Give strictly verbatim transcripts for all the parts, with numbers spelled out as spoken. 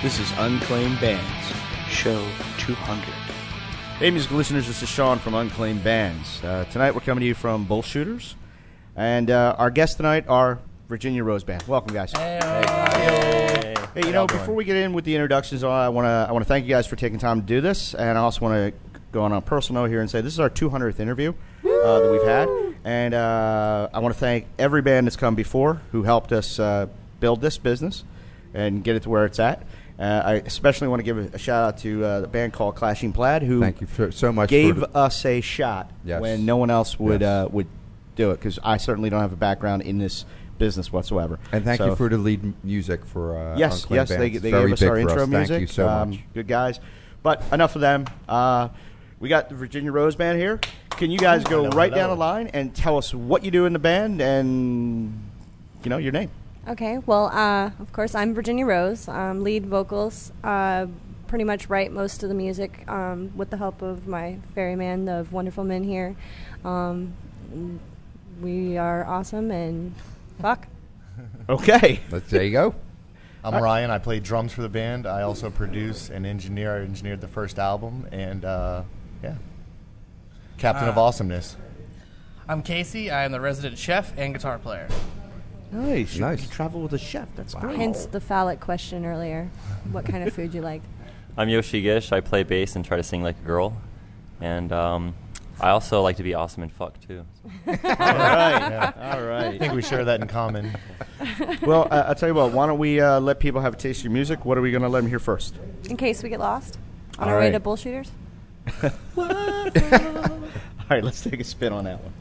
This is Unclaimed Bands, show two hundred. Hey, music listeners, this is Sean from Unclaimed Bands. Uh, tonight we're coming to you from Bullshooters, and uh, our guests tonight are Virginia Rose Band. Welcome, guys. Hey, hey, hey. hey you know, before we get in with the introductions, I want to I want to thank you guys for taking time to do this, and I also want to go on a personal note here and say this is our two hundredth interview uh, that we've had, and uh, I want to thank every band that's come before who helped us uh, build this business and get it to where it's at. Uh, I especially want to give a, a shout-out to uh, the band called Clashing Plaid, who Thank you for, so much gave for us a shot yes. when no one else would yes. uh, would do it, because I certainly don't have a background in this business whatsoever. And thank so you for the lead music for uh, Yes, yes, bands. they, they gave us our intro us. music. Thank you so um, much. Good guys. But enough of them. Uh, we got the Virginia Rose Band here. Can you guys go hello, right hello. down the line and tell us what you do in the band and, you know, your name? Okay, well, uh, of course, I'm Virginia Rose, um, lead vocals, uh, pretty much write most of the music um, with the help of my ferryman, the wonderful men here. Um, we are awesome and fuck. Okay. There you go. I'm right. Ryan. I play drums for the band. I also produce and engineer. I engineered the first album, and uh, yeah, Captain uh, of Awesomeness. I'm Casey. I am the resident chef and guitar player. Nice, you, nice. You travel with a chef. That's wow. great. Hence the phallic question earlier. What kind of food you like? I'm Yoshi Gish. I play bass and try to sing like a girl, and um, I also like to be awesome and fuck too. All right, yeah. all right. I think we share that in common. Well, uh, I'll tell you what. Why don't we uh, let people have a taste of your music? What are we going to let them hear first? In case we get lost on all our right. way to Bullshooters. All right, let's take a spin on that one.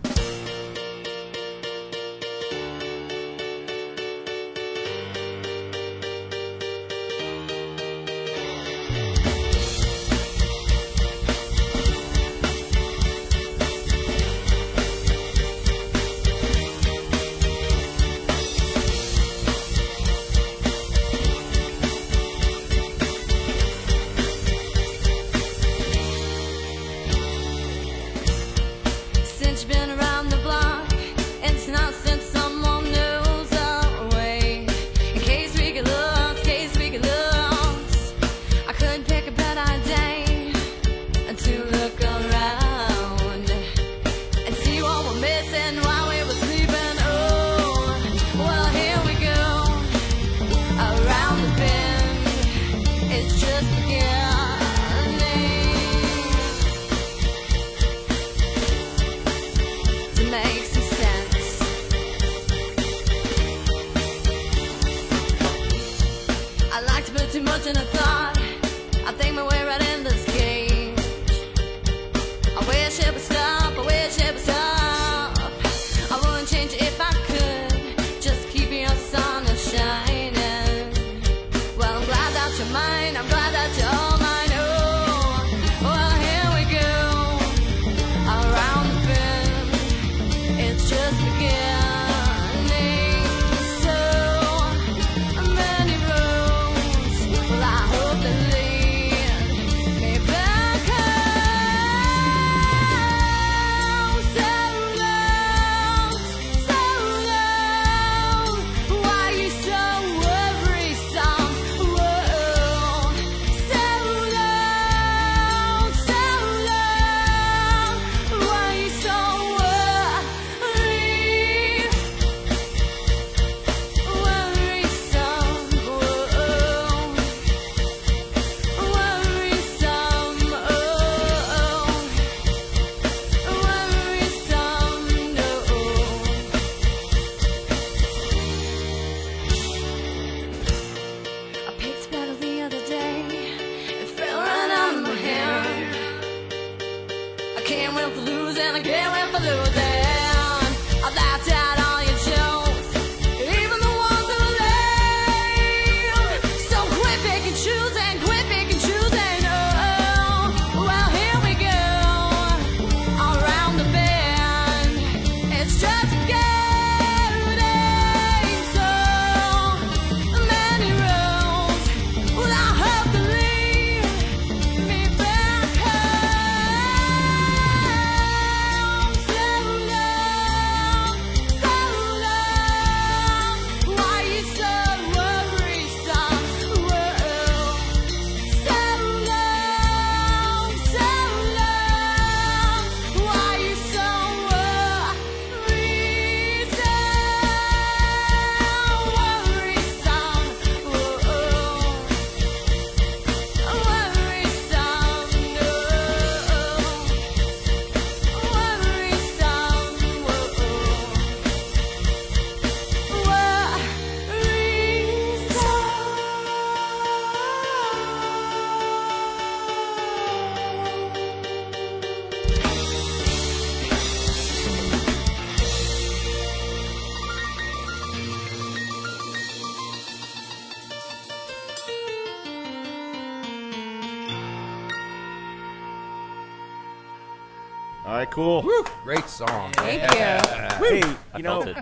right, cool. Woo. Great song. Thank yeah. you. Hey, you know,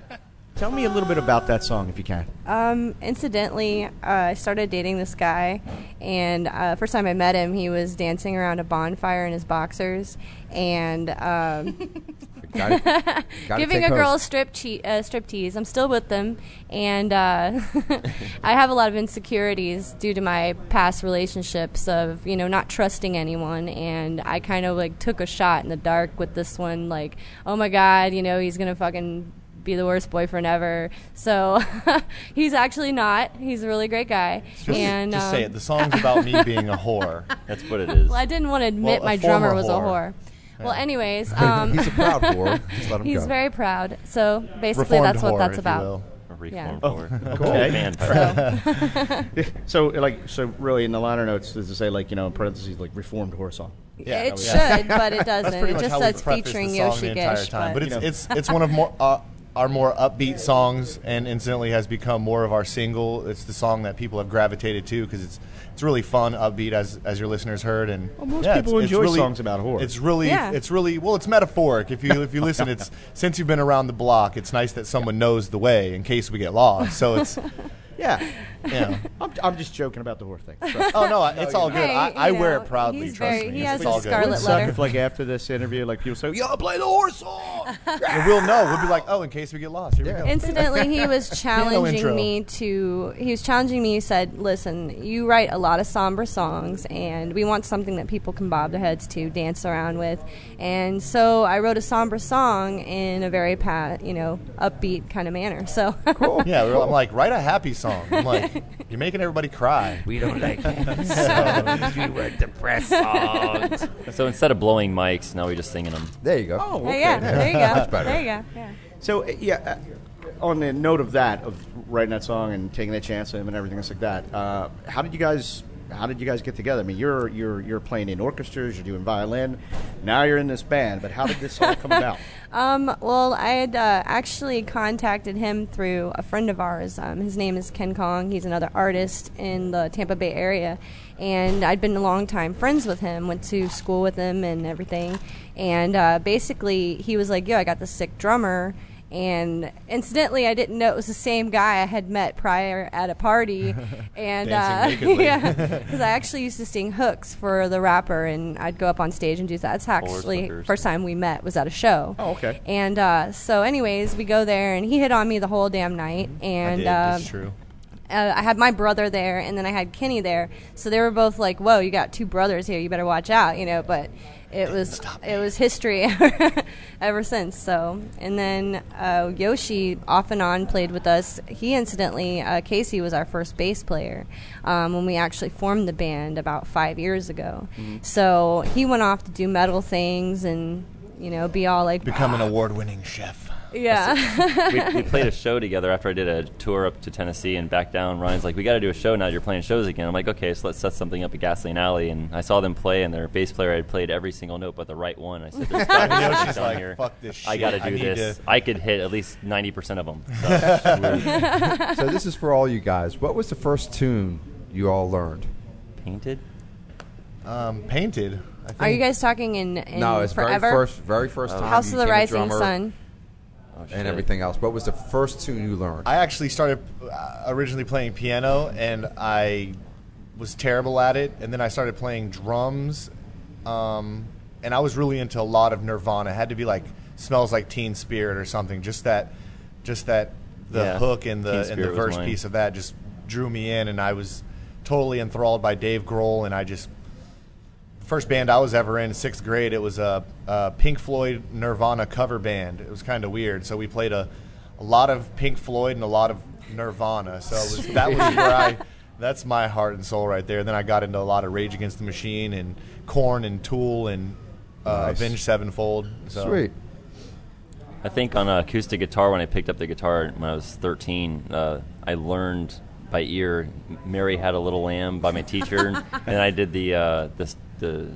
tell me a little bit about that song, if you can. Um, incidentally, uh, I started dating this guy, and uh, first time I met him, he was dancing around a bonfire in his boxers, and um, gotta, gotta giving a girl a strip, che- uh, strip tease. I'm still with them, and uh, I have a lot of insecurities due to my past relationships of, you know, not trusting anyone, and I kind of like took a shot in the dark with this one, like, oh my God, you know, he's gonna fucking be the worst boyfriend ever. So he's actually not. He's a really great guy. Just, and, just um, say it. The song's about me being a whore. That's what it is. Well, I didn't want to admit well, my drummer was whore. a whore. Yeah. Well, anyways. Um, he's a proud whore. Just let him he's go. very proud. So basically, Reformed that's what whore, that's about. Reformed yeah. whore. Oh, cool. Okay. So. so, like, so really, in the liner notes, is to say, like, you know, in parentheses, like, Reformed whore song. Yeah, it should, yeah. but it doesn't. It just says featuring Yoshi Gish. But, but it's, it's it's one of more. Uh, our more upbeat songs, and incidentally has become more of our single. It's the song that people have gravitated to because it's it's really fun, upbeat, as as your listeners heard. And well, most yeah, people it's, enjoy it's really, songs about horror. It's really, yeah. it's really well, it's metaphoric. If you if you listen, it's since you've been around the block, it's nice that someone knows the way in case we get lost. So it's. Yeah, yeah. I'm, I'm just joking about the whore thing. So. Oh no, it's all good. Hey, I, I know, wear it proudly. Trust very, me. He has it's a all scarlet good. letter. If like after this interview, like people say, "Yo, play the whore song," and we'll know. We'll be like, "Oh, in case we get lost, here yeah. we go." Incidentally, he was challenging no me to. He was challenging me. He said, "Listen, you write a lot of somber songs, and we want something that people can bob their heads to, dance around with." And so I wrote a somber song in a very, pat, you know, upbeat kind of manner. So cool. Yeah, cool. I'm like, write a happy song. I'm like, you're making everybody cry. We don't like happy songs. You were depressed songs. So instead of blowing mics, now we're just singing them. There you go. Oh, okay. Yeah, there you go. Much better. There you go. Yeah. So, yeah, uh, on the note of that, of writing that song and taking that chance on him and everything else like that, uh, how did you guys... How did you guys get together? I mean, you're you're you're playing in orchestras, you're doing violin, now you're in this band. But how did this all come about? Um, well, I had uh, actually contacted him through a friend of ours. Um, his name is Ken Kong. He's another artist in the Tampa Bay area, and I'd been a long time friends with him. Went to school with him and everything. And uh, basically, he was like, "Yo, I got this sick drummer." And incidentally, I didn't know it was the same guy I had met prior at a party. And uh, yeah, because I actually used to sing hooks for the rapper, and I'd go up on stage and do that. That's actually the first time we met was at a show. Oh, okay. And uh, so anyways, we go there, and he hit on me the whole damn night. And I did. Uh, That's true. Uh, I had my brother there, and then I had Kenny there. So they were both like, whoa, you got two brothers here. You better watch out, you know, but... It was it was history ever since. So, and then uh, Yoshi off and on played with us. He incidentally, uh, Casey was our first bass player um, when we actually formed the band about five years ago. Mm-hmm. So he went off to do metal things and, you know, be all like become an award-winning chef. Yeah. we, we played a show together after I did a tour up to Tennessee and back down. Ryan's like, we got to do a show now. You're playing shows again. I'm like, okay, so let's set something up at Gasoline Alley. And I saw them play, and their bass player had played every single note but the right one. I said, there's no she's like, here. Fuck this shit. I got to do this. To... I could hit at least ninety percent of them. So. So this is for all you guys. What was the first tune you all learned? Painted? Um, painted? I think. Are you guys talking in, in no, it's forever? Very first, very first uh, time. House of the Rising Sun. Oh, and shit. Everything else. What was the first tune you learned? I actually started uh, originally playing piano, and I was terrible at it. And then I started playing drums, um, and I was really into a lot of Nirvana. It had to be like "Smells Like Teen Spirit" or something. Just that, just that, the yeah. hook and the and the verse piece of that just drew me in, and I was totally enthralled by Dave Grohl. And I just first band I was ever in, sixth grade, it was a, a Pink Floyd Nirvana cover band. It was kind of weird. So we played a, a lot of Pink Floyd and a lot of Nirvana. So it was, that was where I, that's my heart and soul right there. And then I got into a lot of Rage Against the Machine and Korn and Tool and uh, nice. Avenged Sevenfold. So. Sweet. I think on acoustic guitar, when I picked up the guitar when I was thirteen, uh, I learned by ear Mary Had a Little Lamb by my teacher. And I did the uh, this. The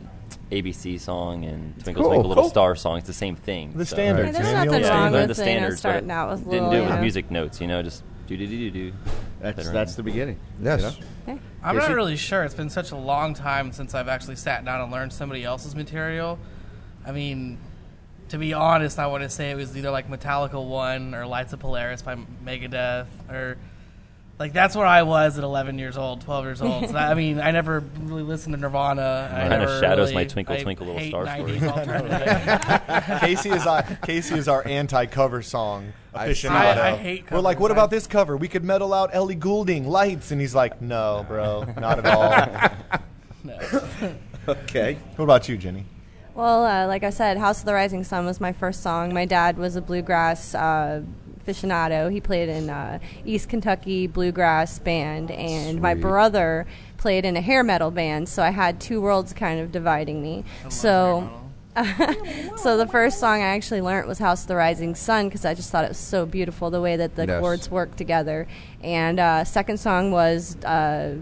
A B C song and Twinkle cool, Twinkle Little cool. Star song. It's the same thing. The so. standards. Yeah, there's yeah. nothing yeah. wrong with the standards, starting but out with little, didn't do it yeah. with music notes, you know, just do-do-do-do-do. That's, that's the beginning. Yes. You know? Okay. I'm Here's not really sure. It's been such a long time since I've actually sat down and learned somebody else's material. I mean, to be honest, I want to say it was either like Metallica One or Lights of Polaris by Megadeth, or like that's where I was at eleven years old, twelve years old. So I mean, I never really listened to Nirvana. Nirvana I never shadows really, my Twinkle Twinkle Little Star story. Casey is our Casey is our anti-cover song aficionado. I, I hate covers. We're like, what about this cover? We could metal out Ellie Goulding, Lights, and he's like, no, bro, not at all. No. Okay. What about you, Jenny? Well, uh, like I said, House of the Rising Sun was my first song. My dad was a bluegrass uh, aficionado. He played in uh, East Kentucky bluegrass band, and Sweet. My brother played in a hair metal band, so I had two worlds kind of dividing me. So so the first song I actually learned was House of the Rising Sun, because I just thought it was so beautiful, the way that the yes. chords work together. And uh, second song was... Uh,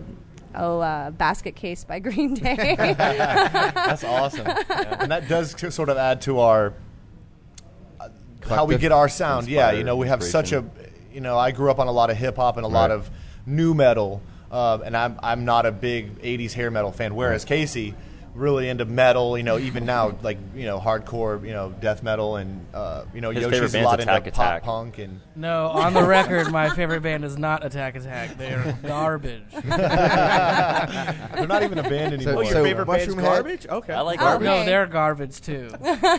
Oh, uh, Basket Case by Green Day. That's awesome. Yeah. And that does sort of add to our, uh, how we get our sound. Yeah, you know, we have such a, you know, I grew up on a lot of hip hop and a lot right. of new metal, uh, and I'm, I'm not a big eighties hair metal fan, whereas Casey, really into metal, you know, even now, like, you know, hardcore, you know, death metal, and, uh, you know, his Yoshi's a lot Attack, into Attack. Pop punk. And no, on the record, my favorite band is not Attack Attack. They're garbage. They're not even a band anymore. So, oh, your so favorite band's garbage? Head? Okay. I like garbage. Okay. No, they're garbage, too.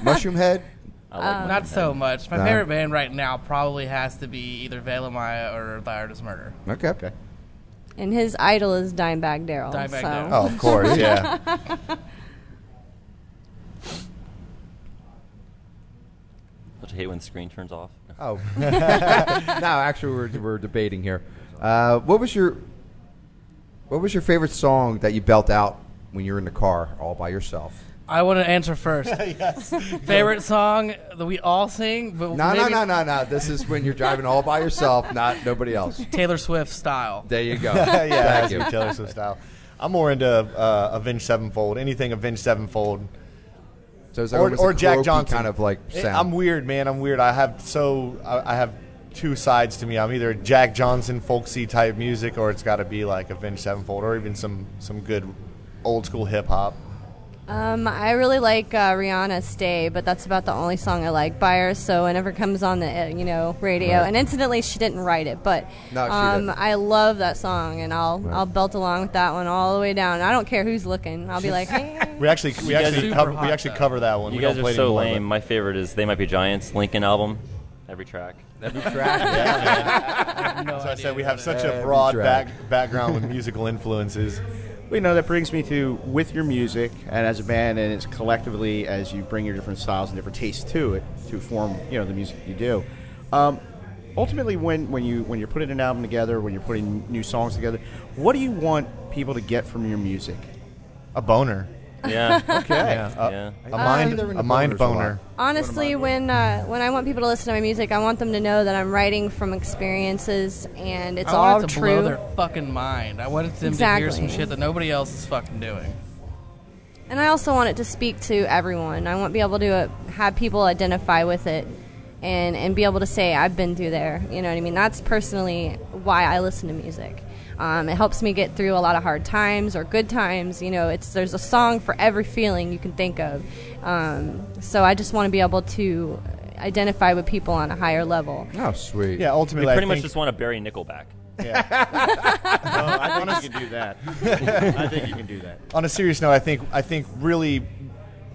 Mushroom Head? I like um, not head. So much. My no. favorite band right now probably has to be either Velamaya or The Artist Murder. Okay, okay. And his idol is Dimebag Daryl. Dimebag so. Daryl. Oh, of course, yeah. Don't you hate when the screen turns off? Oh. No, actually, we're, we're debating here. Uh, what was your What was your favorite song that you belt out when you were in the car all by yourself? I want to answer first. Yes. Favorite song that we all sing? But no, no, no, no, no. This is when you're driving all by yourself, not nobody else. Taylor Swift style. There you go. Yeah, thank you. Taylor Swift style. I'm more into uh, Avenged Sevenfold. Anything Avenged Sevenfold. So is that or, or Jack Johnson kind of like sound. It, I'm weird, man. I'm weird. I have so I, I have two sides to me. I'm either Jack Johnson folksy type music, or it's got to be like Avenged Sevenfold, or even some some good old school hip hop. Um, I really like uh, Rihanna's Stay, but that's about the only song I like by her, so whenever it comes on the, uh, you know, radio, right. and incidentally, she didn't write it, but no, um, I love that song, and I'll right. I'll belt along with that one all the way down. I don't care who's looking. I'll She's be like, hey. We actually, we actually, cover, we actually cover that one. You we guys don't play are so anymore, lame. My favorite is They Might Be Giants, Lincoln album, every track. Every track. Yeah, no so I said we have such a broad back, background with musical influences. Well, you know, that brings me to, with your music and as a band, and it's collectively as you bring your different styles and different tastes to it to form, you know, the music you do. Um, ultimately, when, when, you, when you're putting an album together, when you're putting new songs together, what do you want people to get from your music? A boner. Yeah. Okay. Yeah. Uh, yeah. A mind, um, a mind boner. Honestly, when uh, when I want people to listen to my music, I want them to know that I'm writing from experiences, and it's I all want it to true. Blow their fucking mind. I wanted them exactly. to hear some shit that nobody else is fucking doing. And I also want it to speak to everyone. I want to be able to uh, have people identify with it, and and be able to say I've been through there. You know what I mean? That's personally why I listen to music. Um, it helps me get through a lot of hard times or good times. You know, it's there's a song for every feeling you can think of. Um, so I just want to be able to identify with people on a higher level. Oh, sweet. Yeah, ultimately, we pretty I much just want to bury Nickelback. Yeah. No, I think you can do that. I think you can do that. On a serious note, I think I think really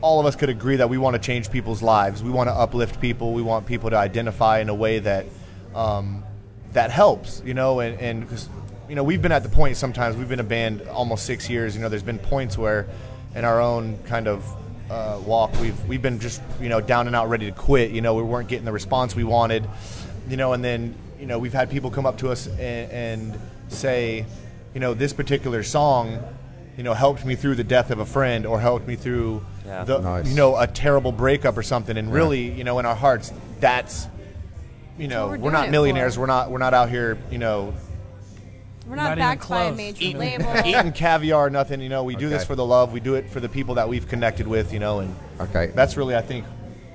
all of us could agree that we want to change people's lives. We want to uplift people. We want people to identify in a way that um, that helps. You know, and and. 'Cause you know, we've been at the point sometimes, we've been a band almost six years, you know, there's been points where in our own kind of uh, walk, we've we've been just, you know, down and out ready to quit, you know, we weren't getting the response we wanted, you know, and then, you know, we've had people come up to us and, and say, you know, this particular song, you know, helped me through the death of a friend or helped me through, yeah, the, nice. You know, a terrible breakup or something. And really, yeah. you know, in our hearts, that's, you know, we're, we're not millionaires, we're not, we're not out here, you know, We're not, not backed by a major eating, label. Eating caviar, nothing. You know, we do okay. this for the love. We do it for the people that we've connected with. You know, and okay. that's really, I think,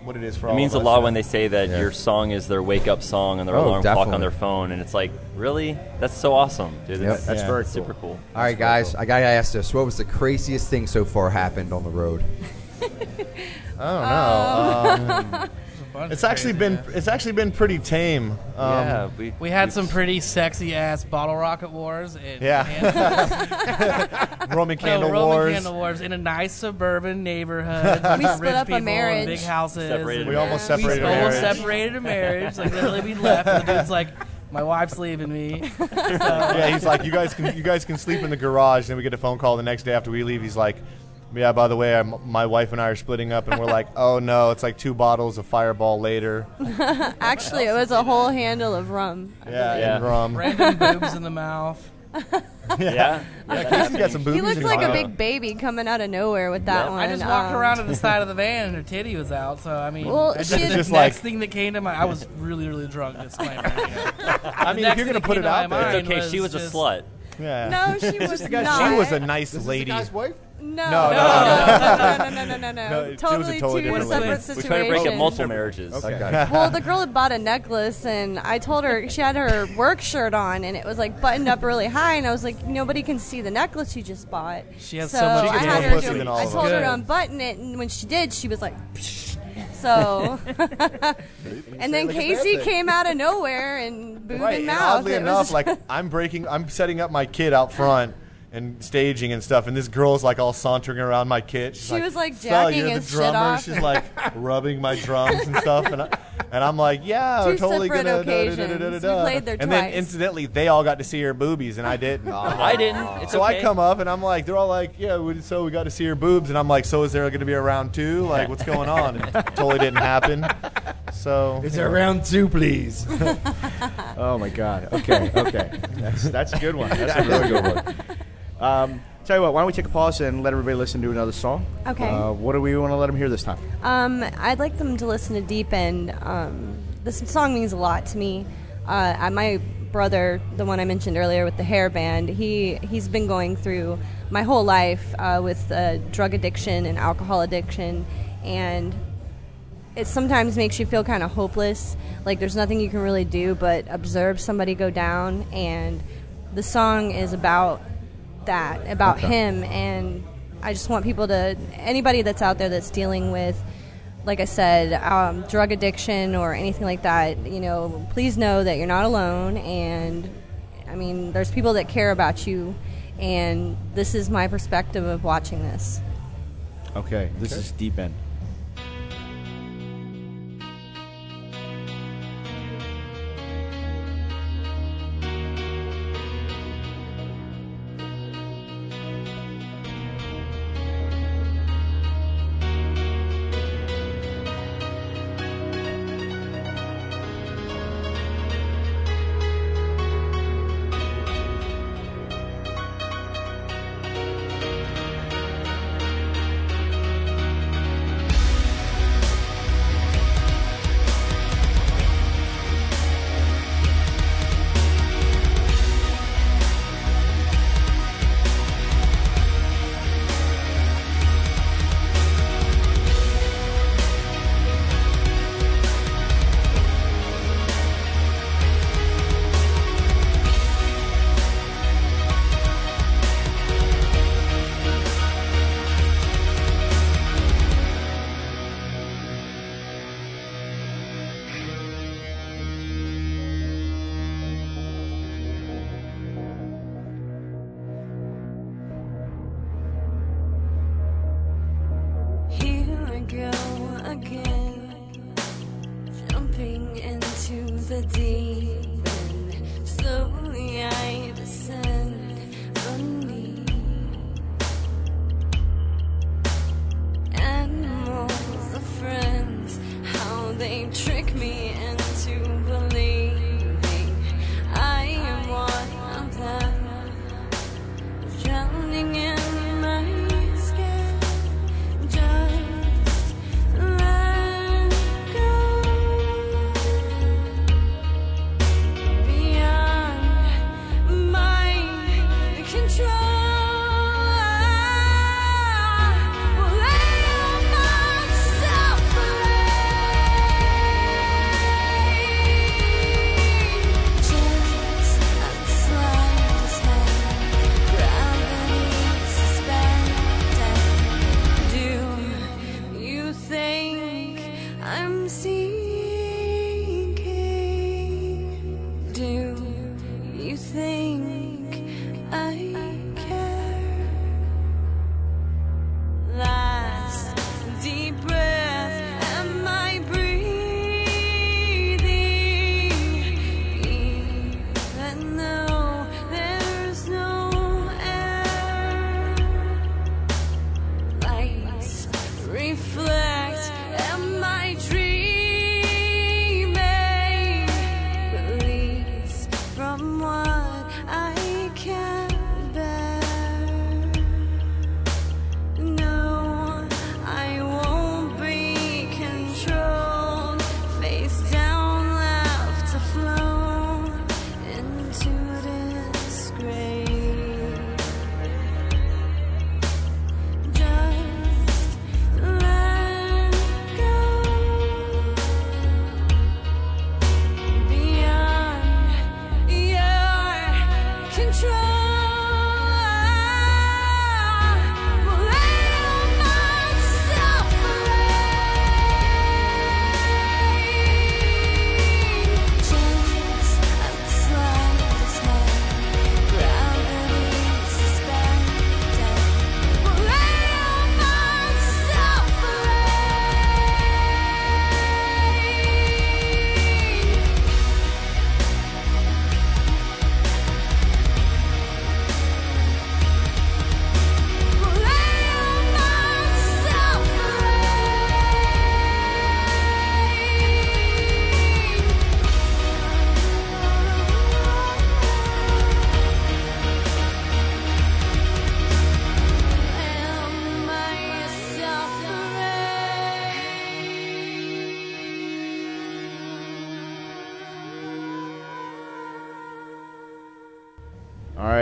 what it is for. It all means of us, a lot yeah. when they say that yeah. your song is their wake-up song and their oh, alarm definitely. Clock on their phone, and it's like, really, that's so awesome, dude. Yep. That's, that's yeah. very cool. super cool. All that's right, guys, cool. I gotta ask this: what was the craziest thing so far happened on the road? I don't know. Um, um, it's actually been ass. it's actually been pretty tame. Um, yeah, we, we had some pretty sexy ass bottle rocket wars. And, yeah, and Roman candle no, Roman wars. Roman candle wars in a nice suburban neighborhood. We split rich up a marriage. Big houses. Separated we marriage. almost separated. We a almost marriage. separated a marriage. Like literally, we left. And the dude's like, my wife's leaving me. So. Yeah, he's like, you guys can you guys can sleep in the garage. Then we get a phone call the next day after we leave. He's like, yeah, by the way, I'm, my wife and I are splitting up, and we're like, oh, no, it's like two bottles of Fireball later. Actually, it was a whole handle of rum. Yeah, yeah. And rum. Random boobs in the mouth. Yeah. yeah got some boobs he looked like a big baby coming out of nowhere with that yeah. one. I just walked um, around to the side of the van, and her titty was out, so, I mean, well, the next like thing that came to my I was really, really drunk, disclaimer. I mean, if you're going to put it out there. It's okay, was she was a slut. Yeah. No, she was not. She was a nice this lady. Is the guy's wife? No, no, no, no, no, no, no, no, no, no. no totally, totally two separate situations. We tried to break up multiple marriages. Okay. Okay. Well, the girl had bought a necklace, and I told her she had her work shirt on, and it was like buttoned up really high, and I was like, nobody can see the necklace you just bought. She has so, so much. I, had her to, I told her to unbutton it, and when she did, she was like, psh. So, and then like Casey came out of nowhere and boob right, and mouth. And oddly it enough, like I'm breaking, I'm setting up my kid out front and staging and stuff, and this girl's like all sauntering around my kit. She's she like, was like jacking his the drummer. Shit off. She's like rubbing my drums and stuff, and I, and I'm like, yeah, Two I'm totally gonna. Da, da, da, da, da, da. We played there and twice. Then incidentally, they all got to see her boobies, and I didn't. I didn't. It's so okay. I come up and I'm like, they're all like, yeah, we, so we got to see her boobs, and I'm like, so is there going to be a round two? Like, what's going on? And it totally didn't happen. So is there a round two, please? Oh my God. Okay, okay, that's that's a good one. That's a really good one. Um, tell you what, why don't we take a pause and let everybody listen to another song? Okay. Uh, what do we want to let them hear this time? Um, I'd like them to listen to Deep End. Um, this song means a lot to me. Uh, I, my brother, the one I mentioned earlier with the hair band, he, he's been going through my whole life uh, with uh, drug addiction and alcohol addiction, and it sometimes makes you feel kind of hopeless, like there's nothing you can really do but observe somebody go down, and the song is about that about okay. him, and I just want people to, anybody that's out there that's dealing with, like I said, um, drug addiction or anything like that, you know, please know that you're not alone, and I mean, there's people that care about you, and this is my perspective of watching this. Okay, this okay. is Deep End. Ooh.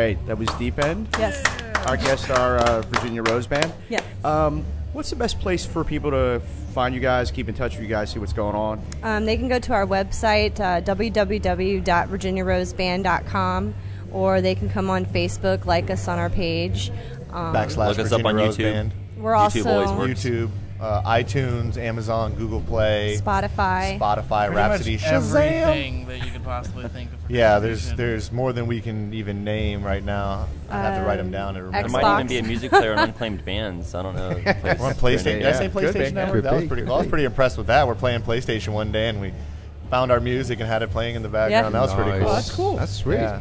right. That was Deep End. Yes. Our guests are uh, Virginia Rose Band. Yeah. Um, what's the best place for people to find you guys, keep in touch with you guys, see what's going on? Um, they can go to our website, uh, w w w dot virginia rose band dot com, or they can come on Facebook, like us on our page. Um, Backslash Look us Virginia up on Rose YouTube. Band. We're YouTube also always works. YouTube. Uh, iTunes, Amazon, Google Play, Spotify, Spotify, Rhapsody, everything that you could possibly think of. Yeah, there's there's more than we can even name right now. I uh, have to write them down. And there might even be a music player on Unclaimed Bands. I don't know. We're on PlayStation. Did I say PlayStation? That was pretty cool. I was pretty impressed with that. We're playing PlayStation one day and we found our music and had it playing in the background. Yeah. That was nice. Pretty cool. Oh, that's cool. That's sweet. Yeah.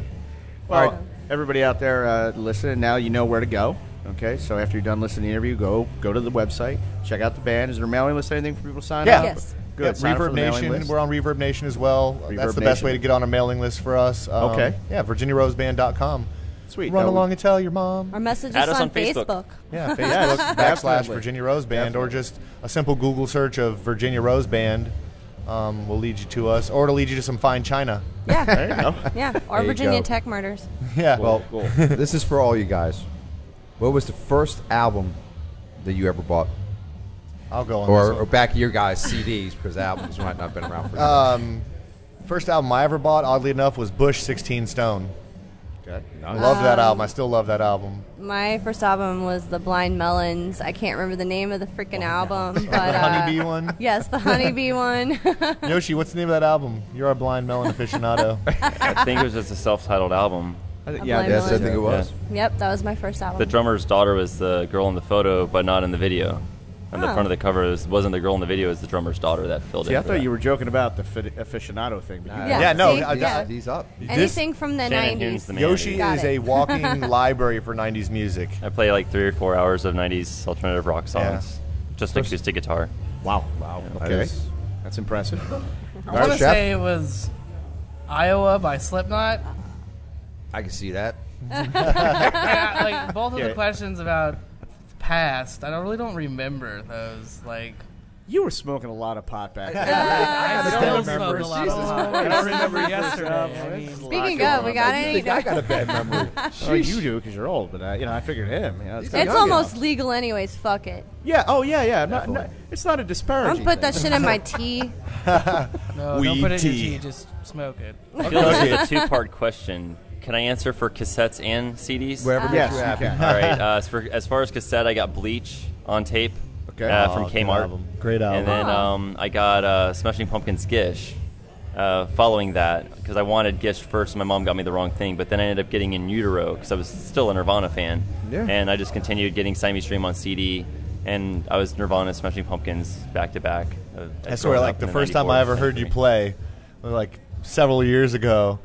Well, all right, everybody out there uh, listening, now you know where to go. Okay, so after you're done listening to the interview, go go to the website, check out the band. Is there a mailing list, anything for people to sign yeah. up? Yes. Good. Yeah, Reverb Nation. We're on Reverb Nation as well. Reverb That's the Nation. Best way to get on a mailing list for us. Um, okay. Yeah, virginia rose band dot com. Sweet. Run no. along and tell your mom. Our message is on, on Facebook. Facebook. Yeah, Facebook backslash Virginia Rose Band, Definitely. Or just a simple Google search of Virginia Rose Band. Um, will lead you to us, or it'll lead you to some fine china. Yeah. There you go. Yeah, or there Virginia Tech Murders. Yeah. Well, cool. This is for all you guys. What was the first album that you ever bought? I'll go on or, this or back to your guys' C Ds, because albums might not have been around for um, first album I ever bought, oddly enough, was Bush, Sixteen Stone. Okay. Nice. Love um, that album. I still love that album. My first album was the Blind Melons. I can't remember the name of the freaking album. But, uh, the Honeybee one? Yes, the Honeybee one. Yoshi, what's the name of that album? You're a Blind Melon aficionado. I think it was just a self-titled album. I th- yeah, yes, I think it was. Yeah. Yep, that was my first album. The drummer's daughter was the girl in the photo, but not in the video. On oh. the front of the cover, it wasn't the girl in the video, it was the drummer's daughter that filled See, it. See, I thought that. You were joking about the f- aficionado thing. But yeah. yeah, no. See, I, yeah. These up. Anything this, from the Shannon nineties. The Yoshi is a walking library for nineties music. I play like three or four hours of nineties alternative rock songs. Yeah. Just first, acoustic guitar. Wow. Wow. Yeah, okay. That's, that's impressive. I want to say it was Iowa by Slipknot. I can see that. Yeah, like both of yeah. the questions about past, I don't, really don't remember those. Like you were smoking a lot of pot back then. I, I still remember a lot. Of lot. I remember yesterday. I mean, speaking of, we got any? I think I got a bad memory. Oh, you do because you're old, but I, you know, I figured him. You know, it's it's almost enough. Legal, anyways. Fuck it. Yeah. Oh yeah, yeah. Not, not, it's not a disparaging. I'm gonna put that shit in my tea. No, we don't put it in your tea. Just smoke it. I feel like it's a two-part question. Can I answer for cassettes and C Ds? Wherever uh, yes, you happen. All right. Uh, as, for, as far as cassette, I got Bleach on tape okay. uh, from oh, Kmart. Album. Great album. And then um, I got uh, Smashing Pumpkins Gish uh, following that because I wanted Gish first. My mom got me the wrong thing, but then I ended up getting In Utero because I was still a Nirvana fan. Yeah. And I just continued getting Siamese Dream on C D. And I was Nirvana, Smashing Pumpkins back to back. Uh, I swear, like the first time I ever heard you play was like several years ago.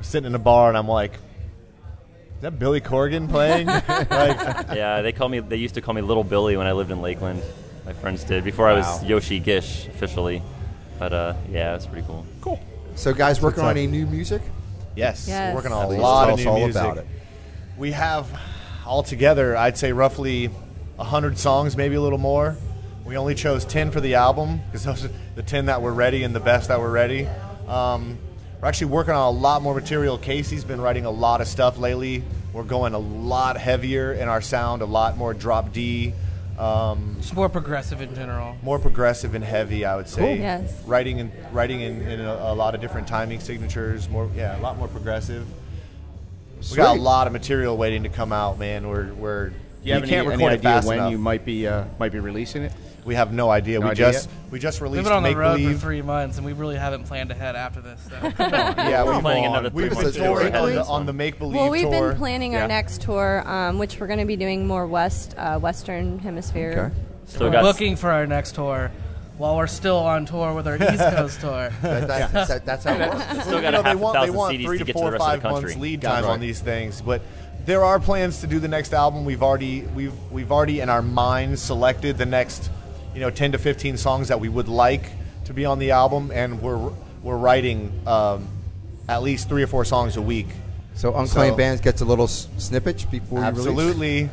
Sitting in a bar and I'm like, is that Billy Corgan playing? Like, yeah, they call me. They used to call me Little Billy when I lived in Lakeland. My friends did before wow. I was Yoshi Gish officially, but uh, yeah, it's pretty cool. Cool. So, guys, working on any new music? Yes, yes. We're working on a lot of new all music. About it. We have altogether, I'd say, roughly a hundred songs, maybe a little more. We only chose ten for the album because those are the ten that were ready and the best that were ready. Um, We're actually working on a lot more material. Casey's been writing a lot of stuff lately. We're going a lot heavier in our sound, a lot more drop D. Um, Just more progressive in general. More progressive and heavy, I would say. Cool. Yes. Writing and writing in, in a, a lot of different timing signatures. More, yeah, a lot more progressive. Sweet. We got a lot of material waiting to come out, man. We're we're. You, you can't any, record any it fast when enough. You might be uh, might be releasing it. We have no idea. No we idea just yet? we just released Make Believe. We've been on the road believe. for three months, and we really haven't planned ahead after this. So. yeah, we're planning another three months tour on the, on the Make Believe tour. Well, we've tour. been planning yeah. our next tour, um, which we're going to be doing more west, uh, Western Hemisphere. Okay. So we're got looking s- for our next tour. While we're still on tour with our East Coast tour. that, that, yeah. that, that's how it works. Still got you know, half they want, they want three to, to four or five months lead time on these things, but there are plans to do the next album. We've already we've we've already in our minds selected the next. You know, ten to fifteen songs that we would like to be on the album, and we're we're writing um, at least three or four songs a week. So Unclaimed so, Bands gets a little s- snippage before you release? Absolutely.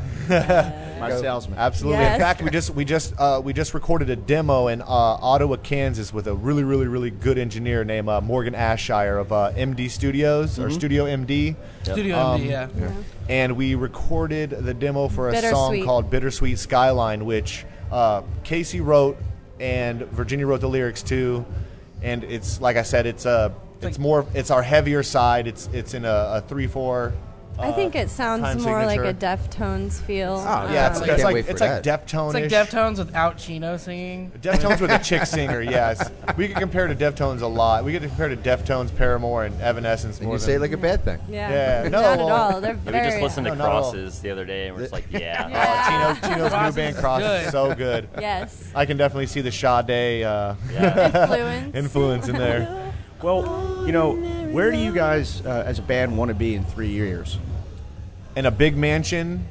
My go. salesman. Absolutely. Yes. In fact, we just we just uh, we just recorded a demo in uh, Ottawa, Kansas, with a really really really good engineer named uh, Morgan Ashire of uh, M D Studios mm-hmm. or Studio M D. Yep. Studio um, M D, yeah. yeah. And we recorded the demo for a song called "Bittersweet Skyline," which uh, Casey wrote and Virginia wrote the lyrics to, and it's like I said, it's a uh, it's, it's like, more it's our heavier side. It's it's in a, a three four. I think it sounds more signature. like a Deftones feel. Oh, yeah, it's, uh, it's like it's that. like Deftones. It's like Deftones without Chino singing. Deftones with a chick singer, yes. We could compare to Deftones a lot. We could compare to Deftones, Paramore, and Evanescence. And more you than say it like a bad thing. Yeah, yeah. no, not well, at all. They're very we just listened to no, Crosses the other day, and we're just like, yeah. yeah. Oh, Chino, Chino's new band Crosses is so good. Yes. I can definitely see the Sade uh, yeah. influence influence in there. Well, you know. Where do you guys, uh, as a band, want to be in three years? In a big mansion,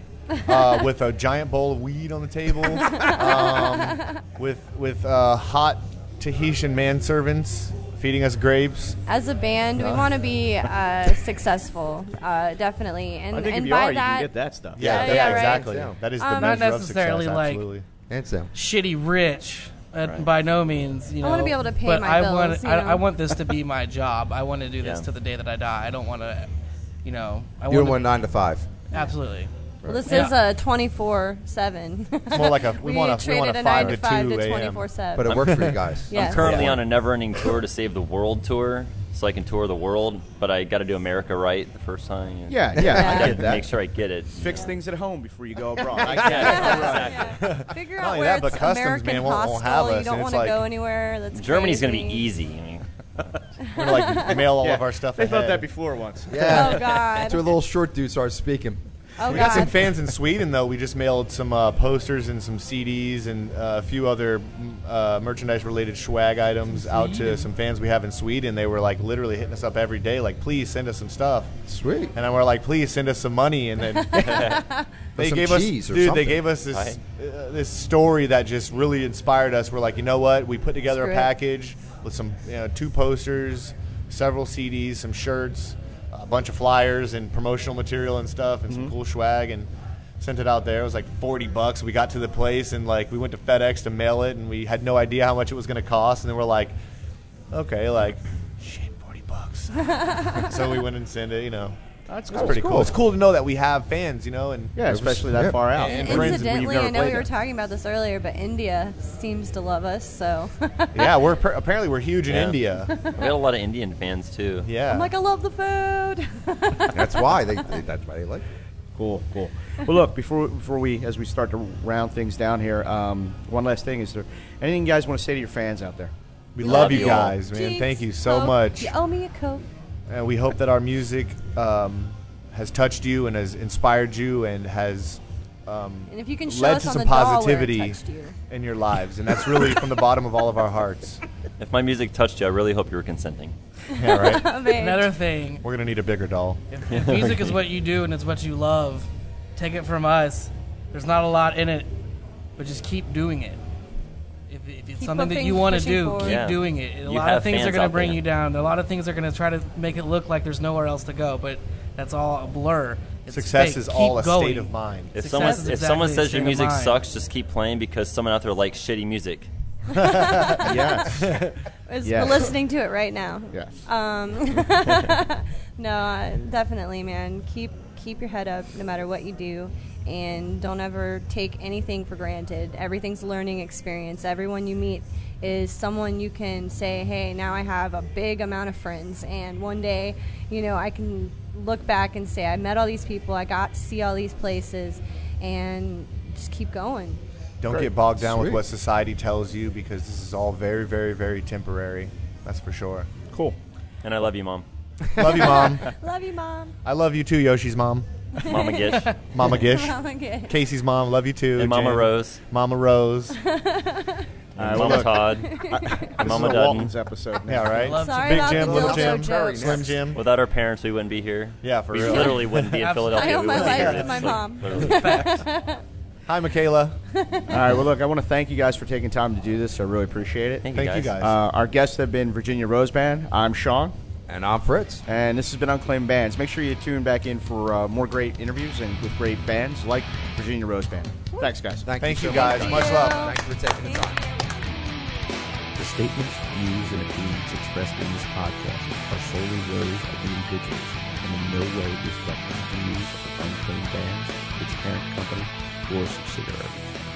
uh, with a giant bowl of weed on the table, um, with with uh, hot Tahitian manservants feeding us grapes. As a band, we want to be uh, successful, uh, definitely. And, I think and if you by are, that, you can get that stuff. Yeah, yeah, that, yeah exactly. Right. That is the um, measure not necessarily of success, like absolutely. Shitty rich. Uh, right. By no means, you know. I want to be able to pay my I bills. Want, you know? I, I want this to be my job. I want to do this yeah. to the day that I die. I don't want to, you know. I you want one nine to five. Absolutely. Well, this yeah. is a twenty-four seven. It's more like a, we, we want a, we want a, a five to two a.m. But it worked for you guys. yes. I'm currently yeah. on a never-ending tour to save the world tour, so I can tour the world, but I got to do America right the first time. You know. Yeah, yeah. yeah. I, I get that. Make sure I get it. Fix know. things at home before you go abroad. I can't. yeah. yeah. Figure out where that, it's but customs, American man, won't, won't have us. You don't want to like go anywhere. That's Germany's going to be easy. I mean, we're like mail all yeah. of our stuff They ahead. thought that before once. Yeah. Oh, God. After a little short dude starts speaking. Oh, we God. got some fans in Sweden, though. We just mailed some uh, posters and some C Ds and uh, a few other uh, merchandise-related swag items Sweden. out to some fans we have in Sweden. They were, like, literally hitting us up every day, like, please send us some stuff. Sweet. And then we're like, please send us some money. And then they gave us, dude, something. they gave us this right. uh, this story that just really inspired us. We're like, you know what? We put together Screw a package it. with some, you know, two posters, several C Ds, some shirts, a bunch of flyers and promotional material and stuff and mm-hmm. some cool swag, and sent it out there. It was like forty bucks. We got to the place and like we went to FedEx to mail it, and we had no idea how much it was going to cost, and then we're like, okay, like shit, forty bucks. So we went and sent it, you know. That's cool. That's pretty cool. cool. It's cool to know that we have fans, you know, and yeah, especially that yeah. far out. And incidentally, I know we were it. talking about this earlier, but India seems to love us, so. yeah, we're per- apparently we're huge yeah. in India. We got a lot of Indian fans too. Yeah, I'm like, I love the food. That's why they, they. That's why they like. Cool, cool. Well, look, before before we as we start to round things down here, um, one last thing: is there anything you guys want to say to your fans out there? We love, love you guys, all. man. Jeez, Thank you so oh, much. You owe me a coat. And we hope that our music um, has touched you and has inspired you and has um, and if you can show led us to some positivity you. in your lives. And that's really from the bottom of all of our hearts. If my music touched you, I really hope you were consenting. Yeah, right. Another thing. We're going to need a bigger doll. If music is what you do and it's what you love, take it from us. There's not a lot in it, but just keep doing it. If, if it's keep something that you want to do, forward. keep yeah. doing it. A you lot of things are going to bring there. you down. A lot of things are going to try to make it look like there's nowhere else to go, but that's all a blur. It's Success fake. is keep all a going. state of mind. If, someone, exactly if someone says your music sucks, just keep playing because someone out there likes shitty music. yeah. Is yes. listening to it right now. Yeah. Um, no, uh, definitely, man. Keep keep your head up no matter what you do. And don't ever take anything for granted. Everything's a learning experience. Everyone you meet is someone you can say, hey, now I have a big amount of friends. And one day, you know, I can look back and say, I met all these people. I got to see all these places. And just keep going. Don't Great. get bogged down Sweet. with what society tells you, because this is all very, very, very temporary. That's for sure. Cool. And I love you, Mom. Love you, Mom. Love you, Mom. I love you, too, Yoshi's mom. Mama Gish. Mama Gish. Mama Gish. Casey's mom. Love you, too. And Mama Jan. Rose. Mama Rose. uh, Mama Todd. I, Mama Dutton's episode. Now. Yeah, right? Love Sorry Big about Jim, the Little Jim, jokes. Slim Jim. Without our parents, we wouldn't be here. Yeah, for we real. We literally wouldn't be in Philadelphia. I owe my life to my mom. Like, hi, Michaela. All right, well, look, I want to thank you guys for taking time to do this. I really appreciate it. Thank, thank you guys. You guys. Uh, our guests have been Virginia Rose Band. I'm Sean. And I'm Fritz. And this has been Unclaimed Bands. Make sure you tune back in for uh, more great interviews and with great bands like Virginia Rose Band. Thanks, guys. Thank, Thank you, so you guys. Much, much love. Thanks for taking the time. The statements, views, and opinions expressed in this podcast are solely those of the individuals and in no way reflect the views of Unclaimed Bands, its parent company, or subsidiaries.